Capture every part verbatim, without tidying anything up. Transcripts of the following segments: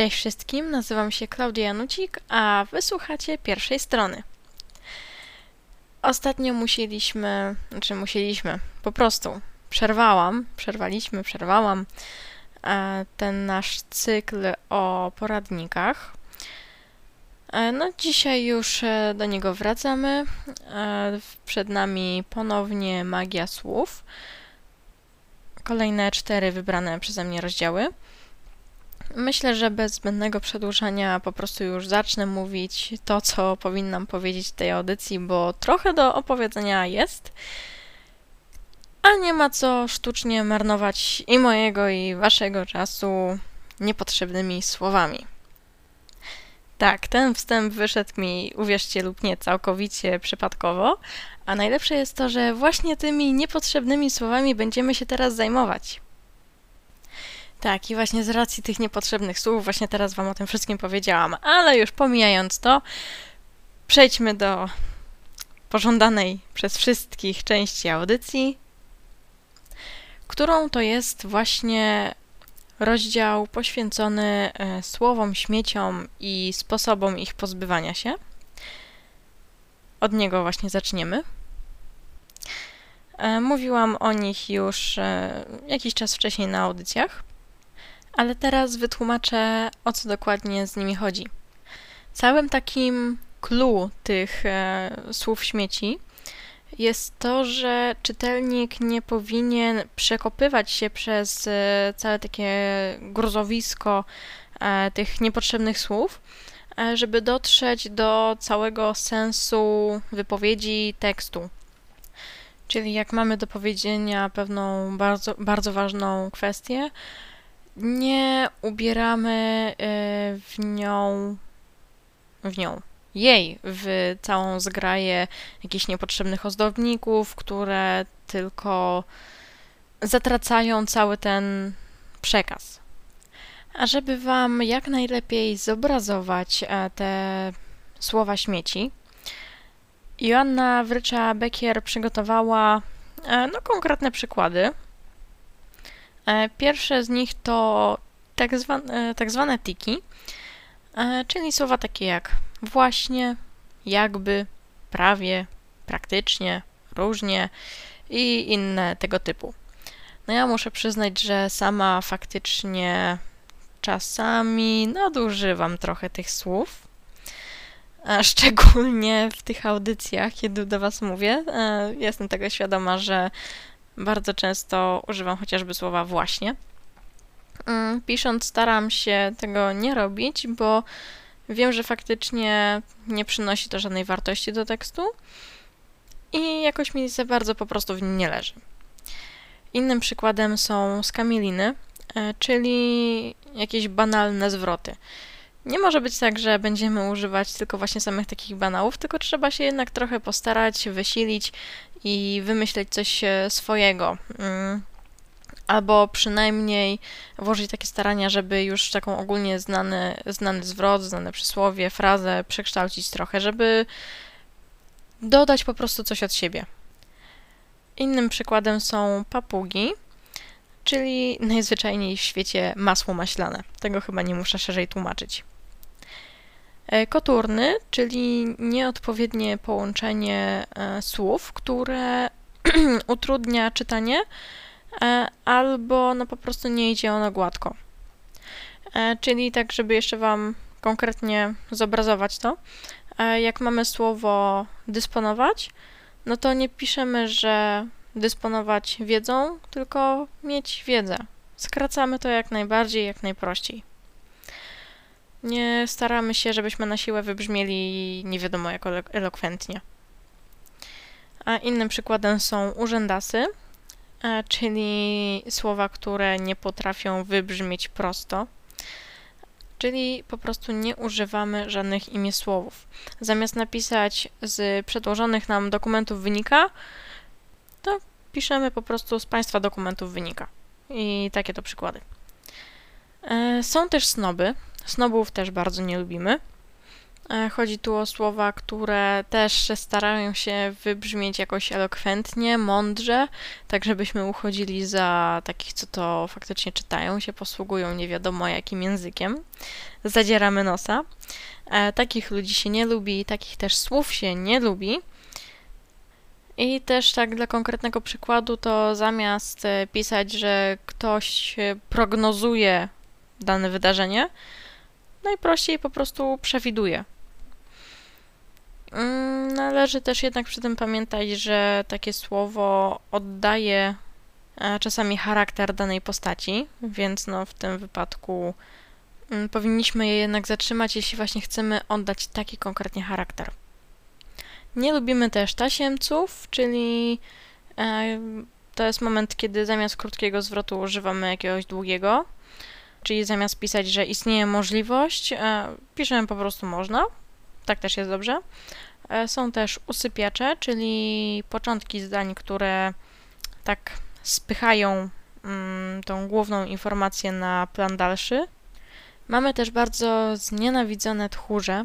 Cześć wszystkim, nazywam się Klaudia Janucik, a wysłuchacie pierwszej strony. Ostatnio musieliśmy, znaczy musieliśmy, po prostu przerwałam, przerwaliśmy, przerwałam ten nasz cykl o poradnikach. No dzisiaj już do niego wracamy. Przed nami ponownie magia słów. Kolejne cztery wybrane przeze mnie rozdziały. Myślę, że bez zbędnego przedłużania po prostu już zacznę mówić to, co powinnam powiedzieć w tej audycji, bo trochę do opowiedzenia jest, a nie ma co sztucznie marnować i mojego, i waszego czasu niepotrzebnymi słowami. Tak, ten wstęp wyszedł mi, uwierzcie lub nie, całkowicie przypadkowo, a najlepsze jest to, że właśnie tymi niepotrzebnymi słowami będziemy się teraz zajmować. Tak, i właśnie z racji tych niepotrzebnych słów właśnie teraz wam o tym wszystkim powiedziałam, ale już pomijając to, przejdźmy do pożądanej przez wszystkich części audycji, którą to jest właśnie rozdział poświęcony słowom, śmieciom i sposobom ich pozbywania się. Od niego właśnie zaczniemy. Mówiłam o nich już jakiś czas wcześniej na audycjach, ale teraz wytłumaczę, o co dokładnie z nimi chodzi. Całym takim clue tych e, słów śmieci jest to, że czytelnik nie powinien przekopywać się przez e, całe takie gruzowisko e, tych niepotrzebnych słów, e, żeby dotrzeć do całego sensu wypowiedzi tekstu. Czyli jak mamy do powiedzenia pewną bardzo, bardzo ważną kwestię, nie ubieramy w nią, w nią, jej, w całą zgraję jakichś niepotrzebnych ozdobników, które tylko zatracają cały ten przekaz. A żeby wam jak najlepiej zobrazować te słowa śmieci, Joanna Wrycza-Bekier przygotowała no, konkretne przykłady. Pierwsze z nich to tak zwane, tak zwane tiki, czyli słowa takie jak właśnie, jakby, prawie, praktycznie, różnie i inne tego typu. No ja muszę przyznać, że sama faktycznie czasami nadużywam trochę tych słów, szczególnie w tych audycjach, kiedy do was mówię. Jestem tego świadoma, że bardzo często używam chociażby słowa właśnie. Pisząc staram się tego nie robić, bo wiem, że faktycznie nie przynosi to żadnej wartości do tekstu i jakoś mi za bardzo po prostu w nim nie leży. Innym przykładem są skamieliny, czyli jakieś banalne zwroty. Nie może być tak, że będziemy używać tylko właśnie samych takich banałów, tylko trzeba się jednak trochę postarać, wysilić i wymyśleć coś swojego. Albo przynajmniej włożyć takie starania, żeby już taką ogólnie znany, znany zwrot, znane przysłowie, frazę przekształcić trochę, żeby dodać po prostu coś od siebie. Innym przykładem są papugi, czyli najzwyczajniej w świecie masło maślane. Tego chyba nie muszę szerzej tłumaczyć. Koturny, czyli nieodpowiednie połączenie e, słów, które utrudnia czytanie e, albo no po prostu nie idzie ono gładko. E, czyli tak, żeby jeszcze wam konkretnie zobrazować to, e, jak mamy słowo dysponować, no to nie piszemy, że dysponować wiedzą, tylko mieć wiedzę. Skracamy to jak najbardziej, jak najprościej. Nie staramy się, żebyśmy na siłę wybrzmieli nie wiadomo jak elokwentnie. A innym przykładem są urzędasy, czyli słowa, które nie potrafią wybrzmieć prosto, czyli po prostu nie używamy żadnych imiesłowów. Zamiast napisać z przedłożonych nam dokumentów wynika, to piszemy po prostu z państwa dokumentów wynika. I takie to przykłady. Są też snoby. Snobów też bardzo nie lubimy. Chodzi tu o słowa, które też starają się wybrzmieć jakoś elokwentnie, mądrze, tak żebyśmy uchodzili za takich, co to faktycznie czytają, się posługują nie wiadomo jakim językiem. Zadzieramy nosa. Takich ludzi się nie lubi, takich też słów się nie lubi. I też tak dla konkretnego przykładu to zamiast pisać, że ktoś prognozuje dane wydarzenie, najprościej po prostu przewiduje. Należy też jednak przy tym pamiętać, że takie słowo oddaje czasami charakter danej postaci, więc no w tym wypadku powinniśmy je jednak zatrzymać, jeśli właśnie chcemy oddać taki konkretnie charakter. Nie lubimy też tasiemców, czyli to jest moment, kiedy zamiast krótkiego zwrotu używamy jakiegoś długiego, czyli zamiast pisać, że istnieje możliwość, piszemy po prostu można, tak też jest dobrze. Są też usypiacze, czyli początki zdań, które tak spychają tą główną informację na plan dalszy. Mamy też bardzo znienawidzone tchórze,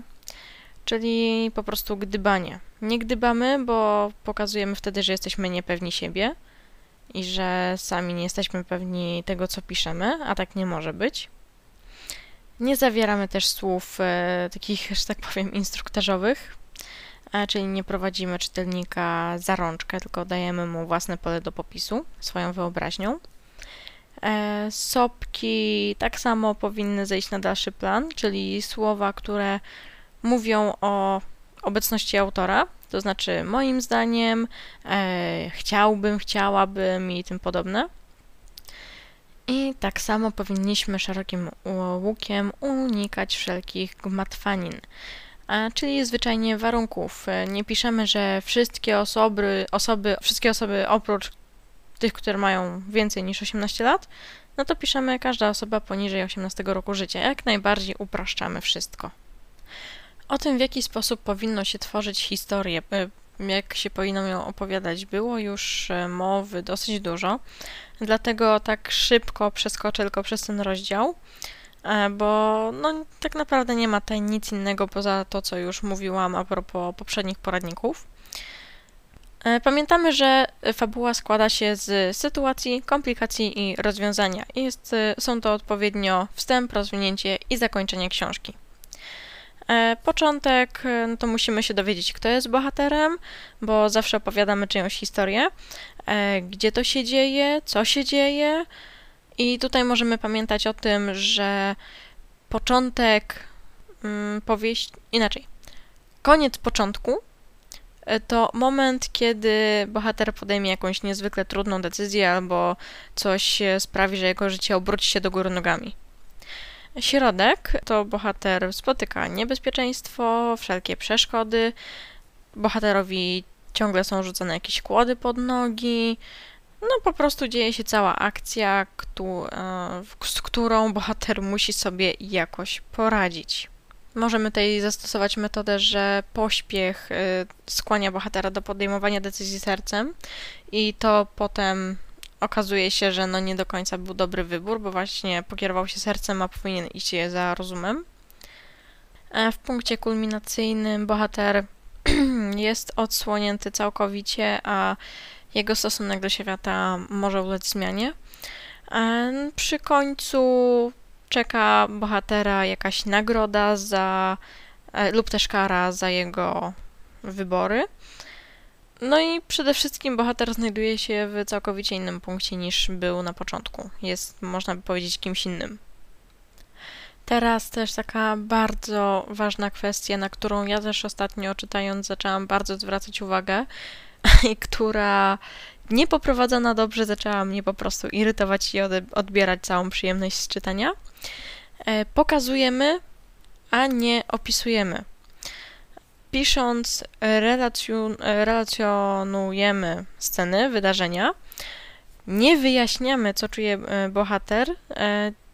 czyli po prostu gdybanie. Nie gdybamy, bo pokazujemy wtedy, że jesteśmy niepewni siebie i że sami nie jesteśmy pewni tego, co piszemy, a tak nie może być. Nie zawieramy też słów e, takich, że tak powiem, instruktażowych, e, czyli nie prowadzimy czytelnika za rączkę, tylko dajemy mu własne pole do popisu, swoją wyobraźnią. E, sopki tak samo powinny zejść na dalszy plan, czyli słowa, które mówią o obecności autora, to znaczy moim zdaniem, e, chciałbym, chciałabym i tym podobne. I tak samo powinniśmy szerokim łukiem unikać wszelkich gmatwanin, e, czyli zwyczajnie warunków. Nie piszemy, że wszystkie osoby, osoby, wszystkie osoby oprócz tych, które mają więcej niż osiemnaście lat, no to piszemy każda osoba poniżej osiemnastego roku życia. Jak najbardziej upraszczamy wszystko. O tym, w jaki sposób powinno się tworzyć historię, jak się powinno ją opowiadać, było już mowy dosyć dużo, dlatego tak szybko przeskoczę tylko przez ten rozdział, bo no, tak naprawdę nie ma tutaj nic innego poza to, co już mówiłam a propos poprzednich poradników. Pamiętamy, że fabuła składa się z sytuacji, komplikacji i rozwiązania. Jest, są to odpowiednio wstęp, rozwinięcie i zakończenie książki. Początek, no to musimy się dowiedzieć, kto jest bohaterem, bo zawsze opowiadamy czyjąś historię, gdzie to się dzieje, co się dzieje i tutaj możemy pamiętać o tym, że początek powieści, inaczej, koniec początku to moment, kiedy bohater podejmie jakąś niezwykle trudną decyzję albo coś sprawi, że jego życie obróci się do góry nogami. Środek to bohater spotyka niebezpieczeństwo, wszelkie przeszkody, bohaterowi ciągle są rzucane jakieś kłody pod nogi, no po prostu dzieje się cała akcja, z którą bohater musi sobie jakoś poradzić. Możemy tutaj zastosować metodę, że pośpiech skłania bohatera do podejmowania decyzji sercem i to potem okazuje się, że no nie do końca był dobry wybór, bo właśnie pokierował się sercem, a powinien iść je za rozumem. W punkcie kulminacyjnym bohater jest odsłonięty całkowicie, a jego stosunek do świata może ulec zmianie. Przy końcu czeka bohatera jakaś nagroda za, lub też kara za jego wybory. No i przede wszystkim bohater znajduje się w całkowicie innym punkcie niż był na początku. Jest, można by powiedzieć, kimś innym. Teraz też taka bardzo ważna kwestia, na którą ja też ostatnio czytając zaczęłam bardzo zwracać uwagę i która niepoprowadzona dobrze zaczęła mnie po prostu irytować i odbierać całą przyjemność z czytania. Pokazujemy, a nie opisujemy. Pisząc, relacjon, relacjonujemy sceny, wydarzenia, nie wyjaśniamy, co czuje bohater,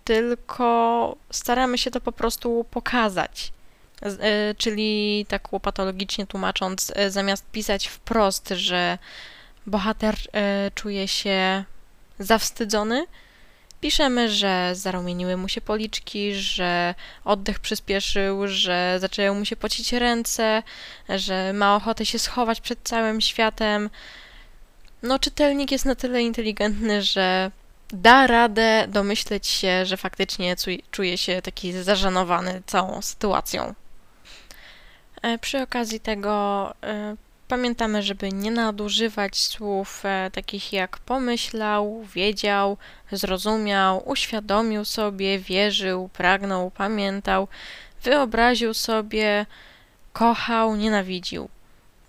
tylko staramy się to po prostu pokazać. Czyli tak łopatologicznie tłumacząc, zamiast pisać wprost, że bohater czuje się zawstydzony, Piszemy, że zarumieniły mu się policzki, że oddech przyspieszył, że zaczęły mu się pocić ręce, że ma ochotę się schować przed całym światem. No, czytelnik jest na tyle inteligentny, że da radę domyśleć się, że faktycznie czuje się taki zażenowany całą sytuacją. Przy okazji tego pamiętamy, żeby nie nadużywać słów takich jak pomyślał, wiedział, zrozumiał, uświadomił sobie, wierzył, pragnął, pamiętał, wyobraził sobie, kochał, nienawidził.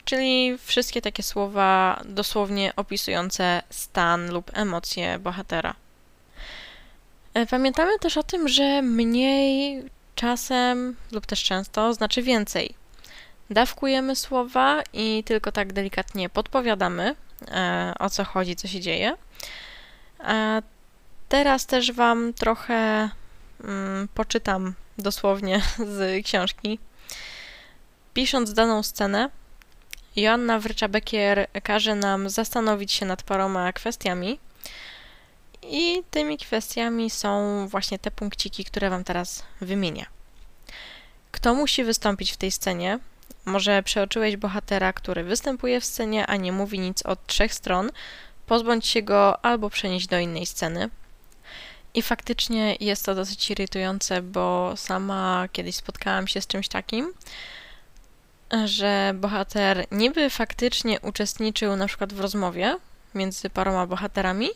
Czyli wszystkie takie słowa dosłownie opisujące stan lub emocje bohatera. Pamiętamy też o tym, że mniej czasem lub też często znaczy więcej. Dawkujemy słowa i tylko tak delikatnie podpowiadamy, o co chodzi, co się dzieje. Teraz też Wam trochę poczytam dosłownie z książki. Pisząc daną scenę, Joanna Wrycza-Bekier każe nam zastanowić się nad paroma kwestiami. I tymi kwestiami są właśnie te punkciki, które Wam teraz wymienię. Kto musi wystąpić w tej scenie? Może przeoczyłeś bohatera, który występuje w scenie, a nie mówi nic od trzech stron. Pozbądź się go albo przenieść do innej sceny. I faktycznie jest to dosyć irytujące, bo sama kiedyś spotkałam się z czymś takim, że bohater niby faktycznie uczestniczył na przykład w rozmowie między paroma bohaterami,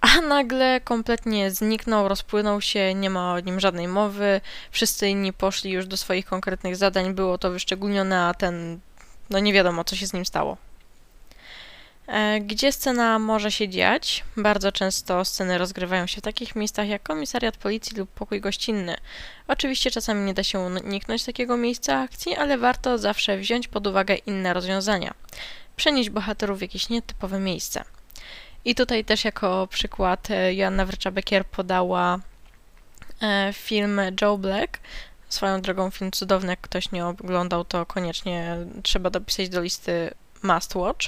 a nagle kompletnie zniknął, rozpłynął się, nie ma o nim żadnej mowy, wszyscy inni poszli już do swoich konkretnych zadań, było to wyszczególnione, a ten, no nie wiadomo, co się z nim stało. Gdzie scena może się dziać? Bardzo często sceny rozgrywają się w takich miejscach jak komisariat policji lub pokój gościnny. Oczywiście czasami nie da się uniknąć takiego miejsca akcji, ale warto zawsze wziąć pod uwagę inne rozwiązania. Przenieść bohaterów w jakieś nietypowe miejsce. I tutaj też jako przykład Joanna Wrycza-Bekier podała film Joe Black. Swoją drogą film cudowny, jak ktoś nie oglądał, to koniecznie trzeba dopisać do listy must watch.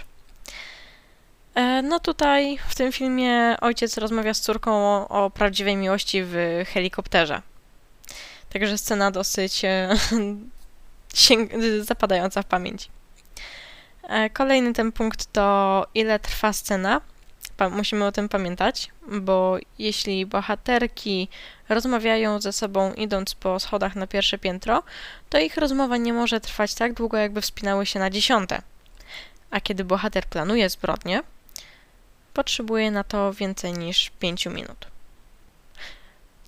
No tutaj w tym filmie ojciec rozmawia z córką o, o prawdziwej miłości w helikopterze. Także scena dosyć zapadająca w pamięć. Kolejny ten punkt to ile trwa scena. Musimy o tym pamiętać, bo jeśli bohaterki rozmawiają ze sobą idąc po schodach na pierwsze piętro, to ich rozmowa nie może trwać tak długo, jakby wspinały się na dziesiąte. A kiedy bohater planuje zbrodnię, potrzebuje na to więcej niż pięć minut.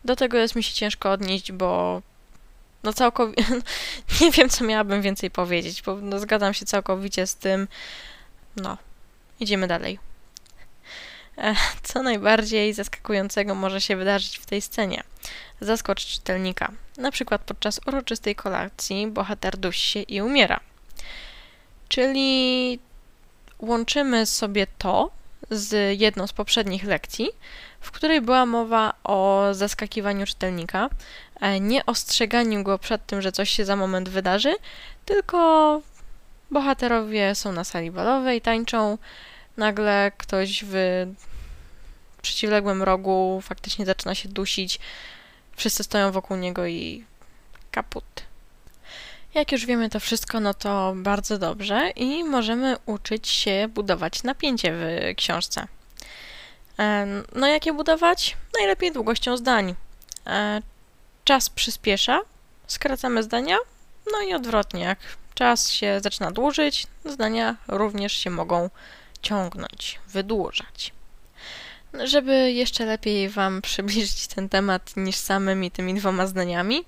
Do tego jest mi się ciężko odnieść, bo no całkowicie nie wiem, co miałabym więcej powiedzieć, bo no zgadzam się całkowicie z tym. No, idziemy dalej. Co najbardziej zaskakującego może się wydarzyć w tej scenie? Zaskocz czytelnika. Na przykład podczas uroczystej kolacji bohater dusi się i umiera. Czyli łączymy sobie to z jedną z poprzednich lekcji, w której była mowa o zaskakiwaniu czytelnika, nie ostrzeganiu go przed tym, że coś się za moment wydarzy, tylko bohaterowie są na sali balowej, tańczą, nagle ktoś w przeciwległym rogu faktycznie zaczyna się dusić, wszyscy stoją wokół niego i kaput. Jak już wiemy to wszystko, no to bardzo dobrze i możemy uczyć się budować napięcie w książce. No jak je budować? Najlepiej długością zdań. Czas przyspiesza, skracamy zdania, no i odwrotnie. Jak czas się zaczyna dłużyć, zdania również się mogą ciągnąć, wydłużać. Żeby jeszcze lepiej Wam przybliżyć ten temat niż samymi tymi dwoma zdaniami,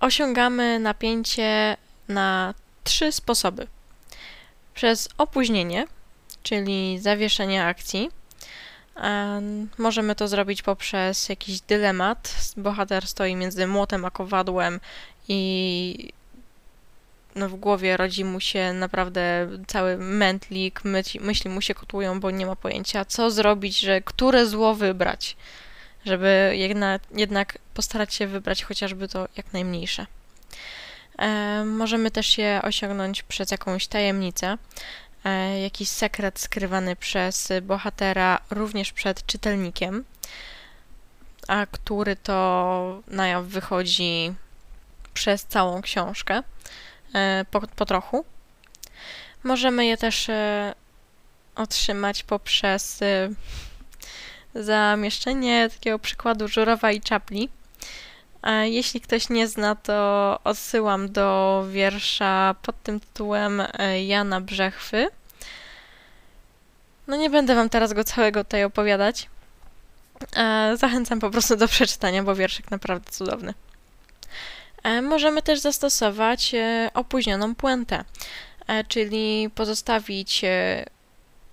osiągamy napięcie na trzy sposoby. Przez opóźnienie, czyli zawieszenie akcji. Możemy to zrobić poprzez jakiś dylemat. Bohater stoi między młotem a kowadłem i no w głowie rodzi mu się naprawdę cały mętlik, myśli, myśli mu się kotłują, bo nie ma pojęcia, co zrobić, że które zło wybrać, żeby jednak, jednak postarać się wybrać chociażby to jak najmniejsze. E, możemy też je osiągnąć przez jakąś tajemnicę. jakiś sekret skrywany przez bohatera również przed czytelnikiem, a który to na jaw wychodzi przez całą książkę, po, po trochu. Możemy je też otrzymać poprzez zamieszczenie takiego przykładu Żurawa i Czapli. Jeśli ktoś nie zna, to odsyłam do wiersza pod tym tytułem Jana Brzechwy. No nie będę wam teraz go całego tutaj opowiadać. Zachęcam po prostu do przeczytania, bo wierszyk naprawdę cudowny. Możemy też zastosować opóźnioną puentę, czyli pozostawić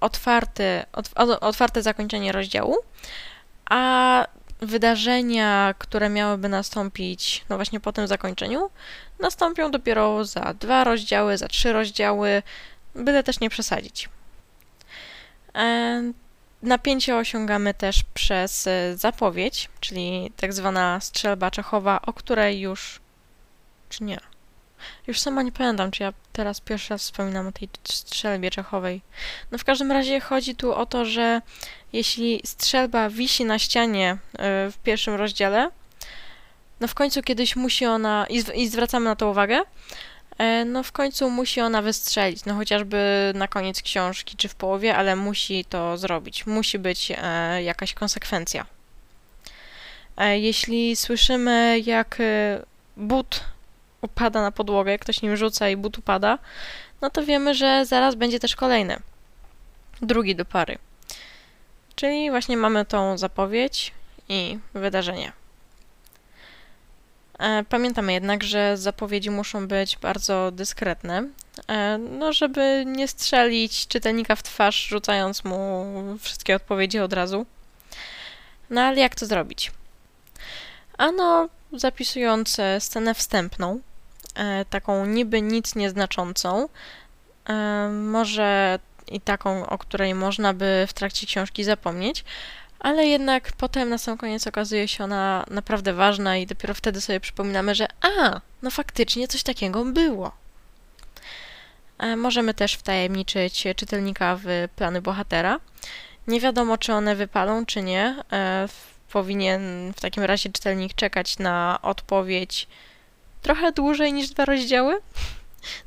otwarte, otwarte zakończenie rozdziału, a wydarzenia, które miałyby nastąpić no właśnie po tym zakończeniu, nastąpią dopiero za dwa rozdziały, za trzy rozdziały, byle też nie przesadzić. Napięcie osiągamy też przez zapowiedź, czyli tak zwana strzelba Czechowa, o której już... czy nie? Już sama nie pamiętam, czy ja teraz pierwszy raz wspominam o tej strzelbie Czechowej. No w każdym razie chodzi tu o to, że jeśli strzelba wisi na ścianie w pierwszym rozdziale, no w końcu kiedyś musi ona, i zwracamy na to uwagę, no w końcu musi ona wystrzelić, no chociażby na koniec książki czy w połowie, ale musi to zrobić, musi być jakaś konsekwencja. Jeśli słyszymy, jak but upada na podłogę, ktoś nim rzuca i but upada, no to wiemy, że zaraz będzie też kolejny, drugi do pary. Czyli właśnie mamy tą zapowiedź i wydarzenie. Pamiętamy jednak, że zapowiedzi muszą być bardzo dyskretne, no żeby nie strzelić czytelnika w twarz, rzucając mu wszystkie odpowiedzi od razu. No ale jak to zrobić? Ano zapisując scenę wstępną, taką niby nic nieznaczącą, może i taką, o której można by w trakcie książki zapomnieć, ale jednak potem na sam koniec okazuje się ona naprawdę ważna i dopiero wtedy sobie przypominamy, że a, no faktycznie coś takiego było. Możemy też wtajemniczyć czytelnika w plany bohatera. Nie wiadomo, czy one wypalą, czy nie. Powinien w takim razie czytelnik czekać na odpowiedź trochę dłużej niż dwa rozdziały.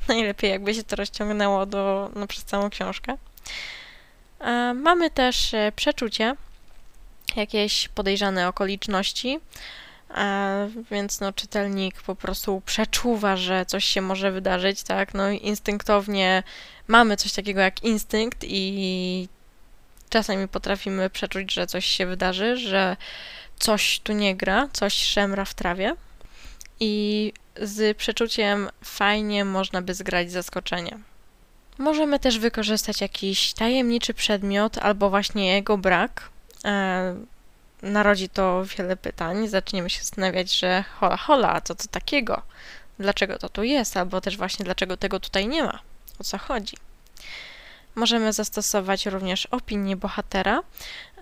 Najlepiej jakby się to rozciągnęło do, no, przez całą książkę. Mamy też przeczucie, jakieś podejrzane okoliczności, więc no, czytelnik po prostu przeczuwa, że coś się może wydarzyć, tak? No i instynktownie mamy coś takiego jak instynkt i czasami potrafimy przeczuć, że coś się wydarzy, że coś tu nie gra, coś szemra w trawie i z przeczuciem fajnie można by zgrać zaskoczenie. Możemy też wykorzystać jakiś tajemniczy przedmiot albo właśnie jego brak. E, narodzi to wiele pytań, zaczniemy się zastanawiać, że hola, hola, co to takiego? Dlaczego to tu jest? Albo też właśnie dlaczego tego tutaj nie ma? O co chodzi? Możemy zastosować również opinię bohatera,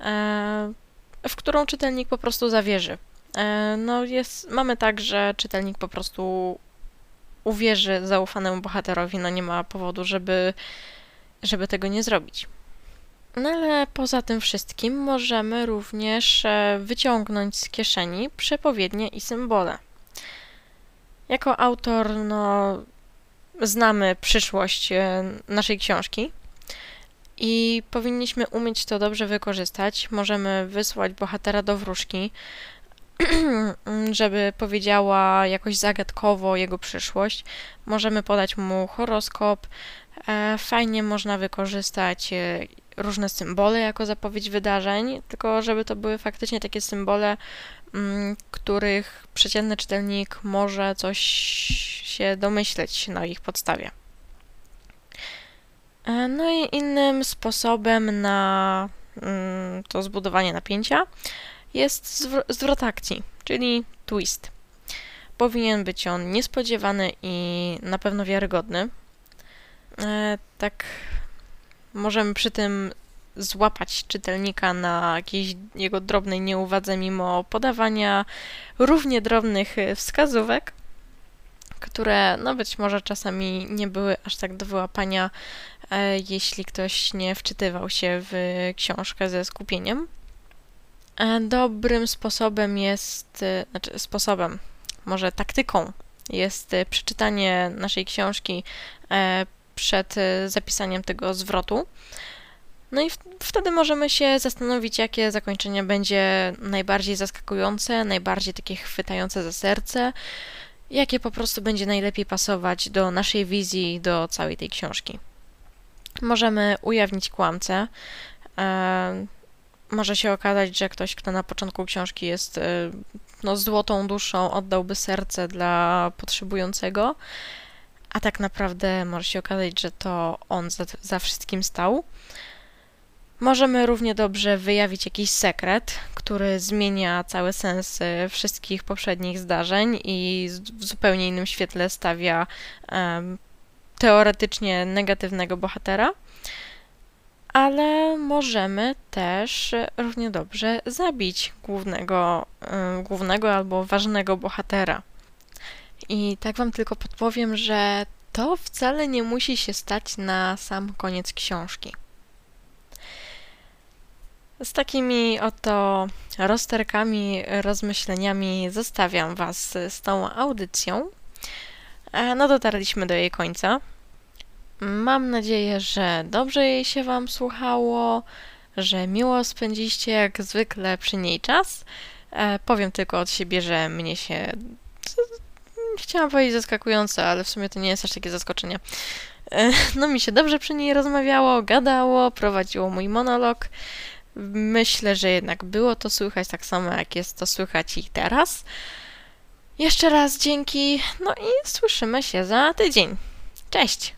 e, w którą czytelnik po prostu zawierzy. E, no jest, mamy tak, że czytelnik po prostu uwierzy zaufanemu bohaterowi, no nie ma powodu, żeby, żeby tego nie zrobić. No ale poza tym wszystkim możemy również wyciągnąć z kieszeni przepowiednie i symbole. Jako autor no, znamy przyszłość naszej książki i powinniśmy umieć to dobrze wykorzystać. Możemy wysłać bohatera do wróżki, żeby powiedziała jakoś zagadkowo jego przyszłość. Możemy podać mu horoskop. Fajnie można wykorzystać różne symbole jako zapowiedź wydarzeń, tylko żeby to były faktycznie takie symbole, których przeciętny czytelnik może coś się domyśleć na ich podstawie. No i innym sposobem na to zbudowanie napięcia jest zwrot akcji, czyli twist. Powinien być on niespodziewany i na pewno wiarygodny. Tak możemy przy tym złapać czytelnika na jakiejś jego drobnej nieuwadze mimo podawania równie drobnych wskazówek, które no być może czasami nie były aż tak do wyłapania, jeśli ktoś nie wczytywał się w książkę ze skupieniem. Dobrym sposobem jest, znaczy sposobem, może taktyką, jest przeczytanie naszej książki przed zapisaniem tego zwrotu. No i w, wtedy możemy się zastanowić, jakie zakończenie będzie najbardziej zaskakujące, najbardziej takie chwytające za serce, jakie po prostu będzie najlepiej pasować do naszej wizji, do całej tej książki. Możemy ujawnić kłamcę. E, może się okazać, że ktoś, kto na początku książki jest e, no, złotą duszą, oddałby serce dla potrzebującego, a tak naprawdę może się okazać, że to on za, za wszystkim stał. Możemy równie dobrze wyjawić jakiś sekret, który zmienia cały sens wszystkich poprzednich zdarzeń i w zupełnie innym świetle stawia um, teoretycznie negatywnego bohatera, ale możemy też równie dobrze zabić głównego, um, głównego albo ważnego bohatera. I tak wam tylko podpowiem, że to wcale nie musi się stać na sam koniec książki. Z takimi oto rozterkami, rozmyśleniami zostawiam was z tą audycją. No dotarliśmy do jej końca. Mam nadzieję, że dobrze jej się wam słuchało, że miło spędziliście jak zwykle przy niej czas. Powiem tylko od siebie, że mnie się... Chciałam powiedzieć zaskakujące, ale w sumie to nie jest aż takie zaskoczenie. No mi się dobrze przy niej rozmawiało, gadało, prowadziło mój monolog. Myślę, że jednak było to słychać tak samo, jak jest to słychać i teraz. Jeszcze raz dzięki, no i słyszymy się za tydzień. Cześć!